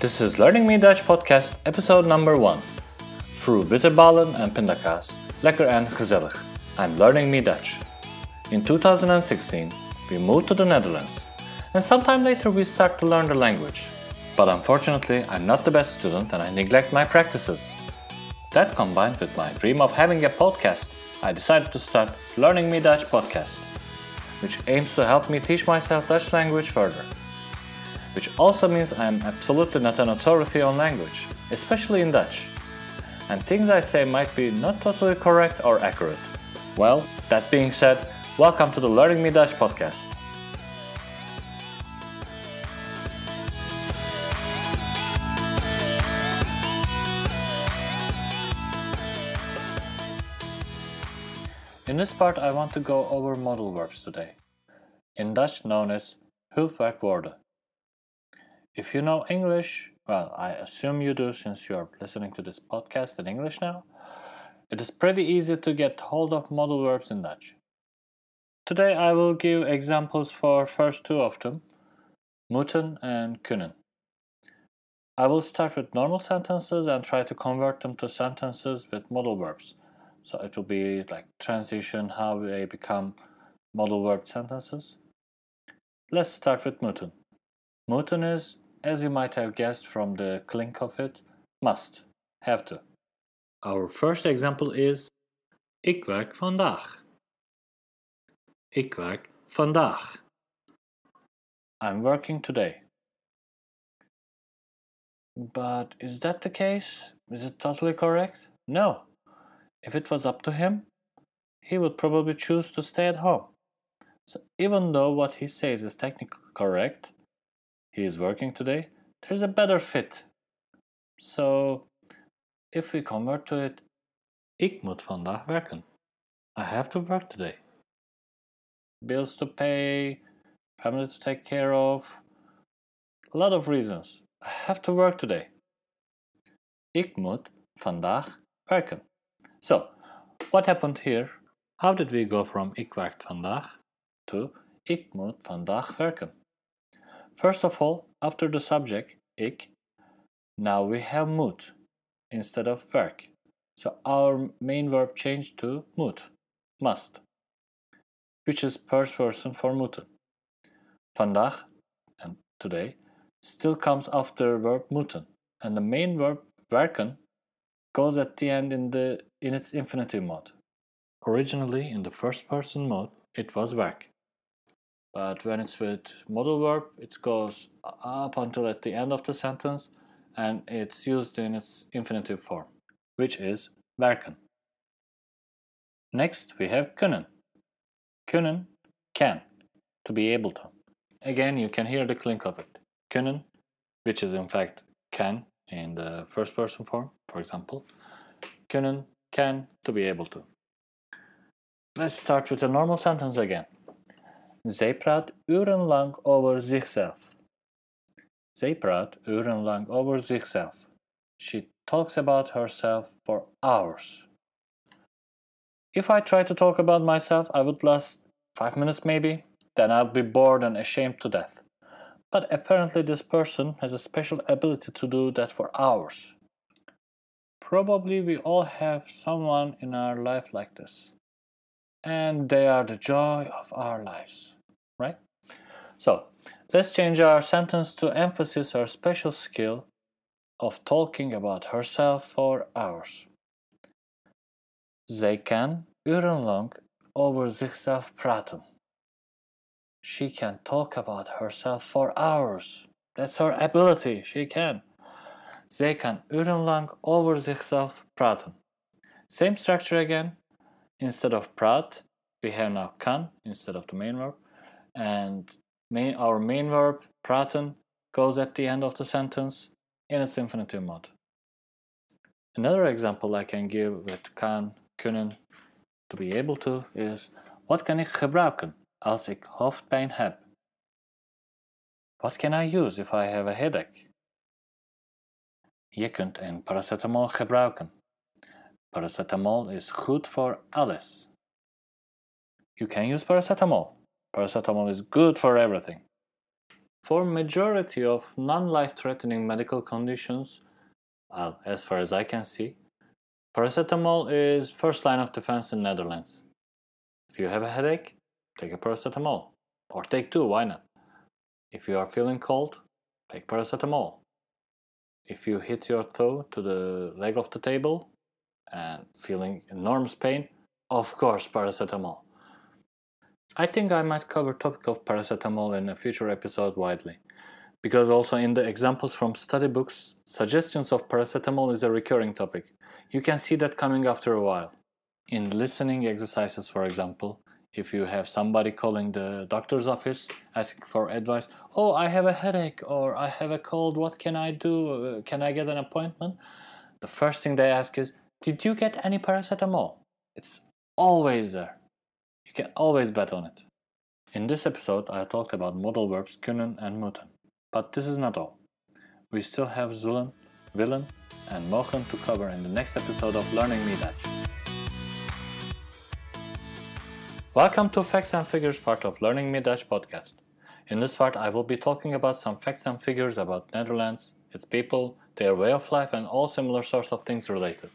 This is Learning Me Dutch podcast episode number 1. Through bitterballen and pindakaas, lekker and gezellig, I'm learning me Dutch. In 2016, we moved to the Netherlands, and sometime later we start to learn the language. But unfortunately, I'm not the best student and I neglect my practices. That combined with my dream of having a podcast, I decided to start Learning Me Dutch podcast, which aims to help me teach myself Dutch language further. Which also means I am absolutely not an authority on language, especially in Dutch. And things I say might be not totally correct or accurate. Well, that being said, welcome to the Learning Me Dutch podcast. In this part, I want to go over modal verbs today, in Dutch known as hulpwerkwoorden. If you know English, well, I assume you do since you are listening to this podcast in English now, it is pretty easy to get hold of modal verbs in Dutch. Today I will give examples for first two of them, moeten and kunnen. I will start with normal sentences and try to convert them to sentences with modal verbs. So it will be like transition, how they become modal verb sentences. Let's start with moeten. Moeten is, as you might have guessed from the clink of it, must, have to. Our first example is ik werk vandaag. Ik werk vandaag. I'm working today. But is that the case? Is it totally correct? No. If it was up to him, he would probably choose to stay at home. So even though what he says is technically correct, he is working today, there's a better fit. So if we convert to it, ik moet vandaag werken. I have to work today. Bills to pay, family to take care of, a lot of reasons. I have to work today. Ik moet vandaag werken. So, what happened here? How did we go from ik werk vandaag to ik moet vandaag werken? First of all, after the subject, ik, now we have moet instead of werk. So our main verb changed to moet, must, which is first person for moeten. Vandaag, and today, still comes after verb moeten, and the main verb werken goes at the end in its infinitive mode. Originally, in the first person mode, it was werk. But when it's with modal verb, it goes up until at the end of the sentence, and it's used in its infinitive form, which is werken. Next, we have kunnen. Kunnen, can, to be able to. Again, you can hear the clink of it. Kunnen, which is in fact can in the first person form, for example. Kunnen, can, to be able to. Let's start with a normal sentence again. Zij praat urenlang over zichzelf. Zij praat urenlang over zichzelf. She talks about herself for hours. If I try to talk about myself, I would last 5 minutes maybe, then I'd be bored and ashamed to death. But apparently this person has a special ability to do that for hours. Probably we all have someone in our life like this. And they are the joy of our lives, right? So, let's change our sentence to emphasize her special skill of talking about herself for hours. Zij kan urenlang over zichzelf praten. She can talk about herself for hours. That's her ability, she can. Zij kan urenlang over zichzelf praten. Same structure again. Instead of praat, we have now kan instead of the main verb. And our main verb, praten, goes at the end of the sentence in its infinitive mode. Another example I can give with kan, kunnen, to be able to, is wat kan ik gebruiken als ik hoofdpijn heb? What can I use if I have a headache? Je kunt een paracetamol gebruiken. Paracetamol is good for alles. You can use paracetamol. Paracetamol is good for everything. For majority of non-life-threatening medical conditions, as far as I can see, paracetamol is first line of defense in Netherlands. If you have a headache, take a paracetamol. Or take two, why not? If you are feeling cold, take paracetamol. If you hit your toe to the leg of the table and feeling enormous pain, of course paracetamol. I think I might cover topic of paracetamol in a future episode widely, because also in the examples from study books, suggestions of paracetamol is a recurring topic. You can see that coming after a while. In listening exercises, for example, if you have somebody calling the doctor's office asking for advice, oh, I have a headache or I have a cold, what can I do? Can I get an appointment? The first thing they ask is, did you get any paracetamol? It's always there. You can always bet on it. In this episode, I talked about modal verbs kunnen and moeten. But this is not all. We still have zullen, willen, and mogen to cover in the next episode of Learning Me Dutch. Welcome to Facts and Figures part of Learning Me Dutch podcast. In this part, I will be talking about some facts and figures about Netherlands, its people, their way of life, and all similar sorts of things related.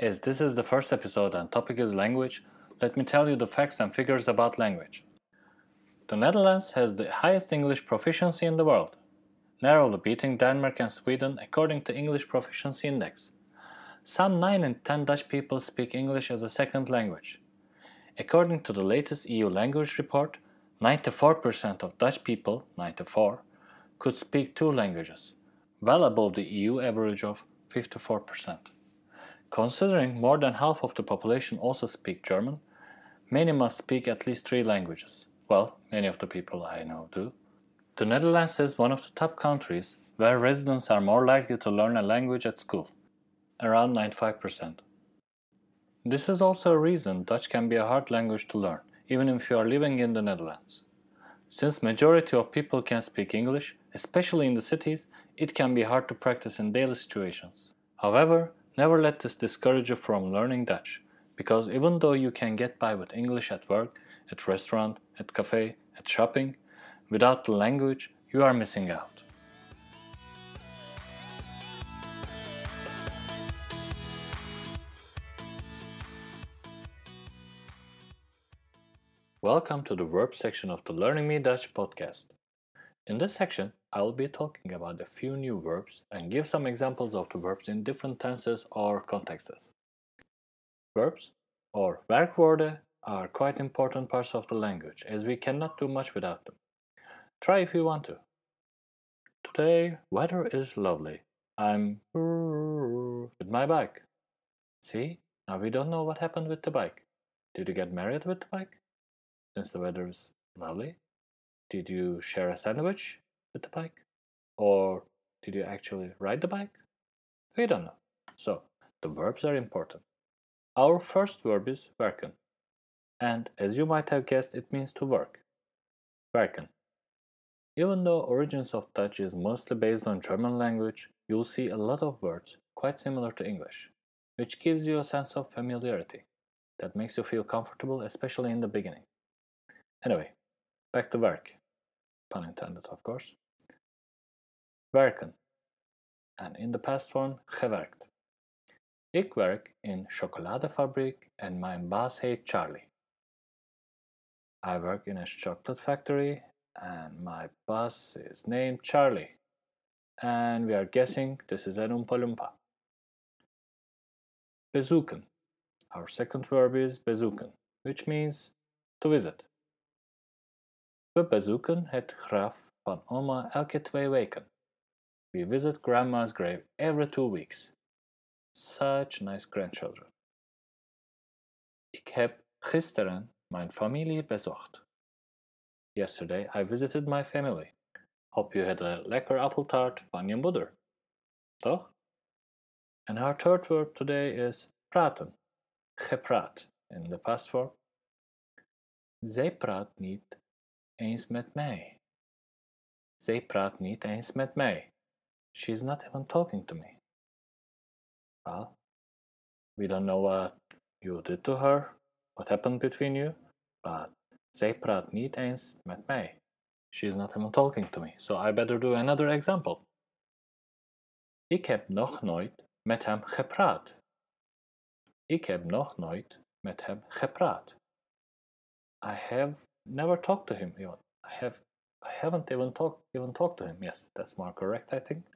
As this is the first episode and topic is language, let me tell you the facts and figures about language. The Netherlands has the highest English proficiency in the world, narrowly beating Denmark and Sweden according to English Proficiency Index. Some 9 in 10 Dutch people speak English as a second language. According to the latest EU language report, 94% of Dutch people, 94, could speak 2 languages, well above the EU average of 54%. Considering more than half of the population also speak German, many must speak at least 3 languages. Well, many of the people I know do. The Netherlands is one of the top countries where residents are more likely to learn a language at school, around 95%. This is also a reason Dutch can be a hard language to learn, even if you are living in the Netherlands. Since majority of people can speak English, especially in the cities, it can be hard to practice in daily situations. However, never let this discourage you from learning Dutch, because even though you can get by with English at work, at restaurant, at cafe, at shopping, without the language, you are missing out. Welcome to the verb section of the Learning Me Dutch podcast. In this section, I will be talking about a few new verbs and give some examples of the verbs in different tenses or contexts. Verbs or werkwoorden are quite important parts of the language, as we cannot do much without them. Try if you want to. Today, weather is lovely. I'm with my bike. See, now we don't know what happened with the bike. Did you get married with the bike, since the weather is lovely? Did you share a sandwich with the bike? Or did you actually ride the bike? We don't know. So, the verbs are important. Our first verb is werken. And as you might have guessed, it means to work. Werken. Even though origins of Dutch is mostly based on German language, you'll see a lot of words quite similar to English, which gives you a sense of familiarity that makes you feel comfortable, especially in the beginning. Anyway, back to werk. Pun intended, of course. Werken. And in the past form, gewerkt. Ik werk in chocoladefabriek and mijn baas heet Charlie. I work in a chocolate factory and my boss is named Charlie. And we are guessing this is an Oompa Loompa. Bezoeken. Our second verb is bezoeken, which means to visit. We bezoeken het graf van oma elke 2 weken. We visit grandma's grave every 2 weeks. Such nice grandchildren. Ik heb gisteren mijn familie bezocht. Yesterday I visited my family. Hope you had a lekker apple tart van je moeder. Toch? And our third verb today is praten. Gepraat in the past form. Zij praat niet eens met mij. Zij praat niet eens met mij. She's not even talking to me. Well, we don't know what you did to her, what happened between you, but zij praat niet eens met mij. She's not even talking to me, so I better do another example. Ik heb nog nooit met hem gepraat. Ik heb nog nooit met hem gepraat. I have never talked to him even. I haven't even talked to him. Yes, that's more correct, I think.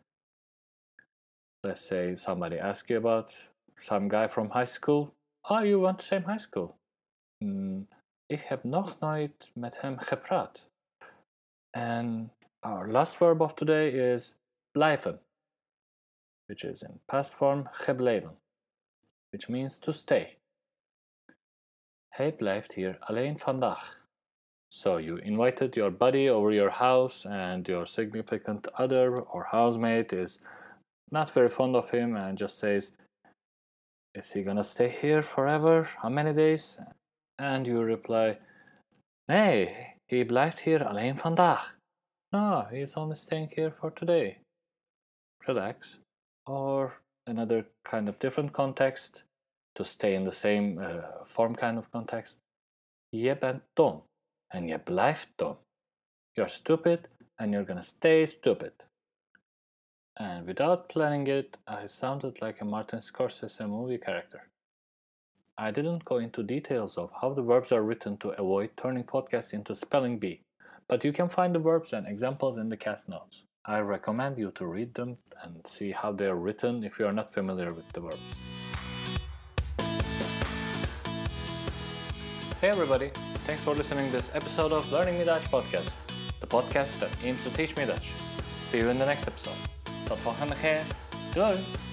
Let's say somebody asks you about some guy from high school. Oh, you went to the same high school. Ik heb nog nooit met hem gepraat. And our last verb of today is bleifen, which is in past form gebleven, which means to stay. Hij blijft hier alleen vandaag. So you invited your buddy over your house and your significant other or housemate is not very fond of him and just says, is he gonna stay here forever? How many days? And you reply, nee, he blijft hier alleen vandaag. No, he's only staying here for today. Relax. Or another kind of different context, to stay in the same form kind of context. Je bent dom and je blijft dom. You're stupid and you're gonna stay stupid. And without planning it, I sounded like a Martin Scorsese movie character. I didn't go into details of how the verbs are written to avoid turning podcasts into spelling bee, but you can find the verbs and examples in the cast notes. I recommend you to read them and see how they are written if you are not familiar with the verbs. Hey everybody, thanks for listening to this episode of Learning Me Dutch podcast, the podcast that aims to teach me Dutch. See you in the next episode. Tot volgende keer. Doei!